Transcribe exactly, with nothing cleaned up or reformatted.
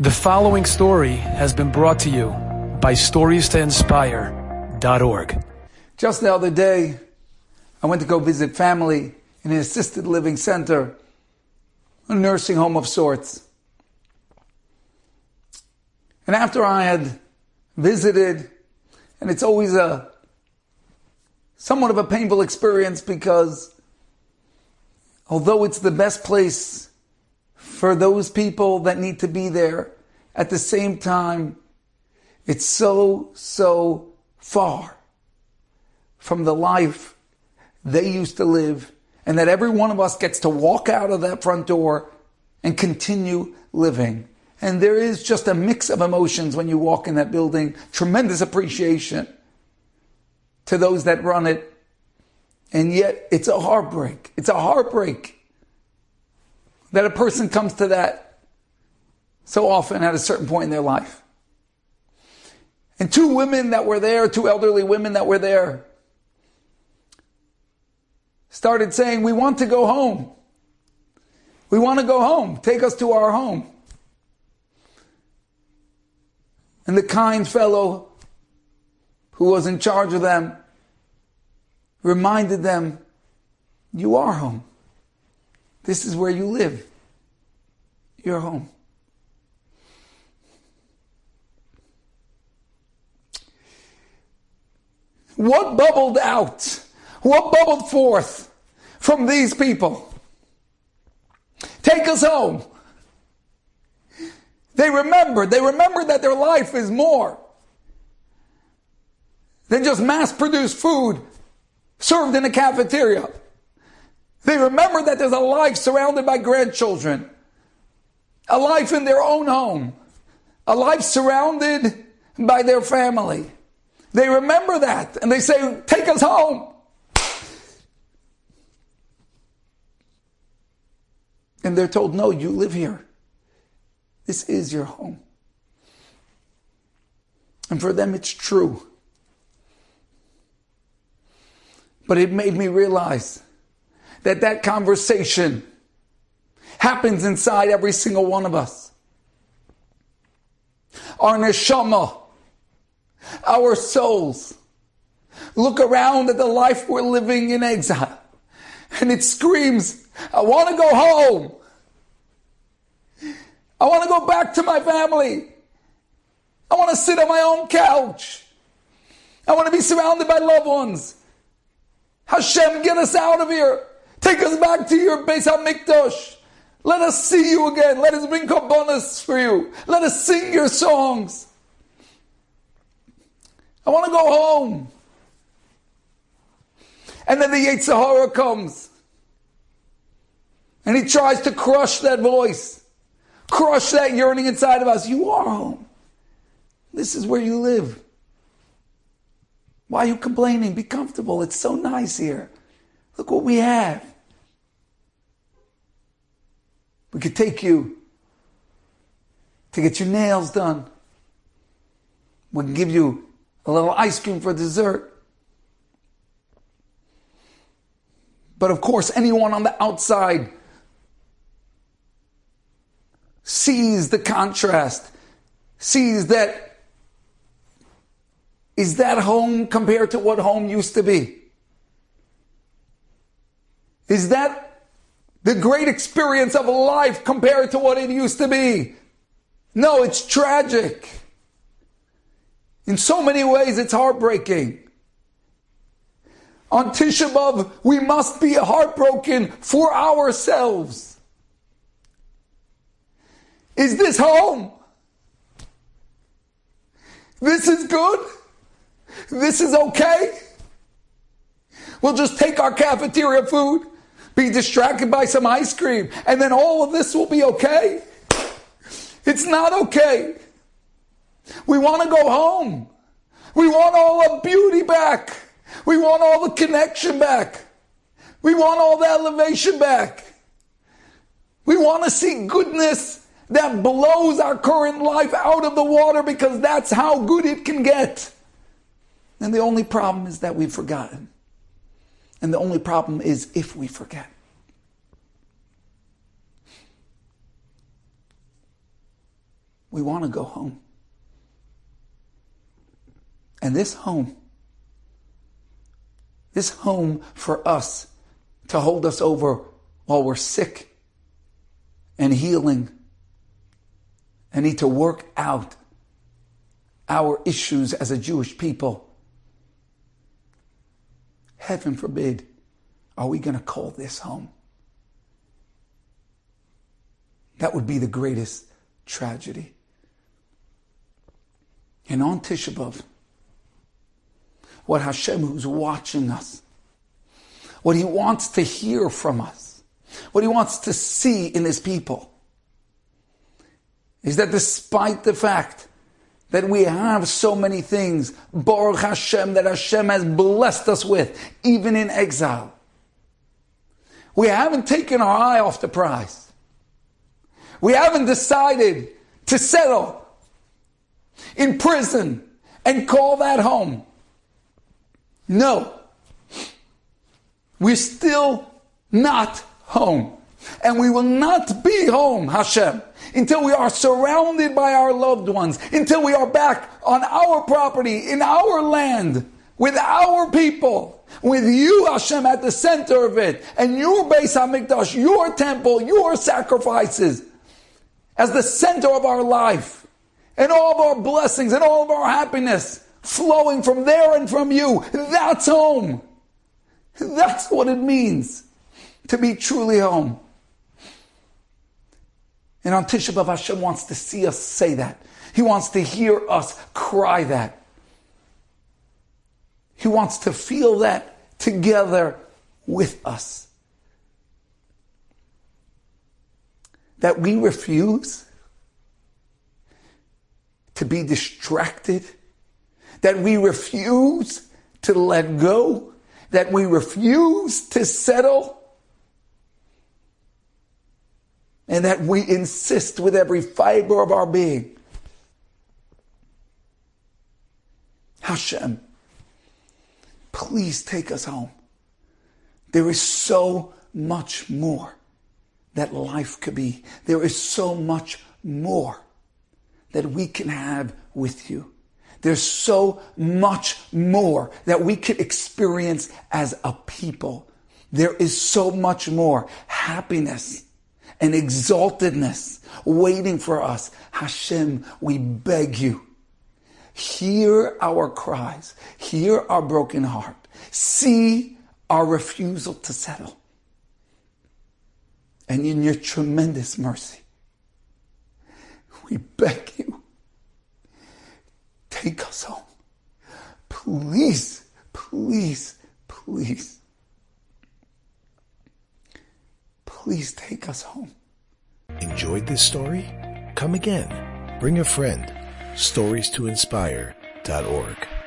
The following story has been brought to you by stories to inspire dot org. Just the other day, I went to go visit family in an assisted living center, a nursing home of sorts. And after I had visited, and it's always a somewhat of a painful experience because although it's the best place for those people that need to be there, at the same time, it's so, so far from the life they used to live, and that every one of us gets to walk out of that front door and continue living. And there is just a mix of emotions when you walk in that building, tremendous appreciation to those that run it. And yet it's a heartbreak. It's a heartbreak that a person comes to that so often at a certain point in their life. And two women that were there, two elderly women that were there, started saying, "We want to go home. We want to go home. Take us to our home." And the kind fellow who was in charge of them reminded them, "You are home. This is where you live. You're home." What bubbled out? What bubbled forth from these people? "Take us home." They remembered. They remembered that their life is more than just mass-produced food served in a cafeteria. They remember that there's a life surrounded by grandchildren, a life in their own home, a life surrounded by their family. They remember that, and they say, "Take us home." And they're told, "No, you live here. This is your home." And for them, it's true. But it made me realize that that conversation happens inside every single one of us. Our neshama, our souls, look around at the life we're living in exile, and it screams, "I want to go home. I want to go back to my family. I want to sit on my own couch. I want to be surrounded by loved ones. Hashem, get us out of here. Take us back to your Beis HaMikdash. Let us see you again. Let us bring Korbanos for you. Let us sing your songs. I want to go home." And then the Yetzer Hara comes. And he tries to crush that voice. Crush that yearning inside of us. "You are home. This is where you live. Why are you complaining? Be comfortable. It's so nice here. Look what we have. We could take you to get your nails done. We can give you a little ice cream for dessert." But of course, anyone on the outside sees the contrast, sees that is that home compared to what home used to be? Is that the great experience of life compared to what it used to be? No, it's tragic. In so many ways, it's heartbreaking. On Tisha B'Av, we must be heartbroken for ourselves. Is this home? This is good? This is okay? We'll just take our cafeteria food, be distracted by some ice cream, and then all of this will be okay? It's not okay. We want to go home. We want all the beauty back. We want all the connection back. We want all the elevation back. We want to see goodness that blows our current life out of the water because that's how good it can get. And the only problem is that we've forgotten. And the only problem is if we forget. We want to go home. And this home, this home for us to hold us over while we're sick and healing and need to work out our issues as a Jewish people. Heaven forbid, are we going to call this home? That would be the greatest tragedy. And on Tisha B'Av, what Hashem, who's watching us, what He wants to hear from us, what He wants to see in His people, is that despite the fact that we have so many things, Baruch Hashem, that Hashem has blessed us with, even in exile, we haven't taken our eye off the prize. We haven't decided to settle in prison and call that home. No. We're still not home. And we will not be home, Hashem, until we are surrounded by our loved ones, until we are back on our property, in our land, with our people, with you, Hashem, at the center of it, and your Beis HaMikdash, your temple, your sacrifices, as the center of our life, and all of our blessings, and all of our happiness, flowing from there and from you. That's home. That's what it means to be truly home. And on Tisha B'Av, Hashem wants to see us say that. He wants to hear us cry that. He wants to feel that together with us. That we refuse to be distracted. That we refuse to let go. That we refuse to settle. And that we insist with every fiber of our being. Hashem, please take us home. There is so much more that life could be. There is so much more that we can have with you. There's so much more that we could experience as a people. There is so much more happiness and exaltedness waiting for us. Hashem, we beg you, hear our cries, hear our broken heart, see our refusal to settle. And in your tremendous mercy, we beg you, take us home. Please, please, please. Please take us home. Enjoyed this story? Come again. Bring a friend. stories to inspire dot org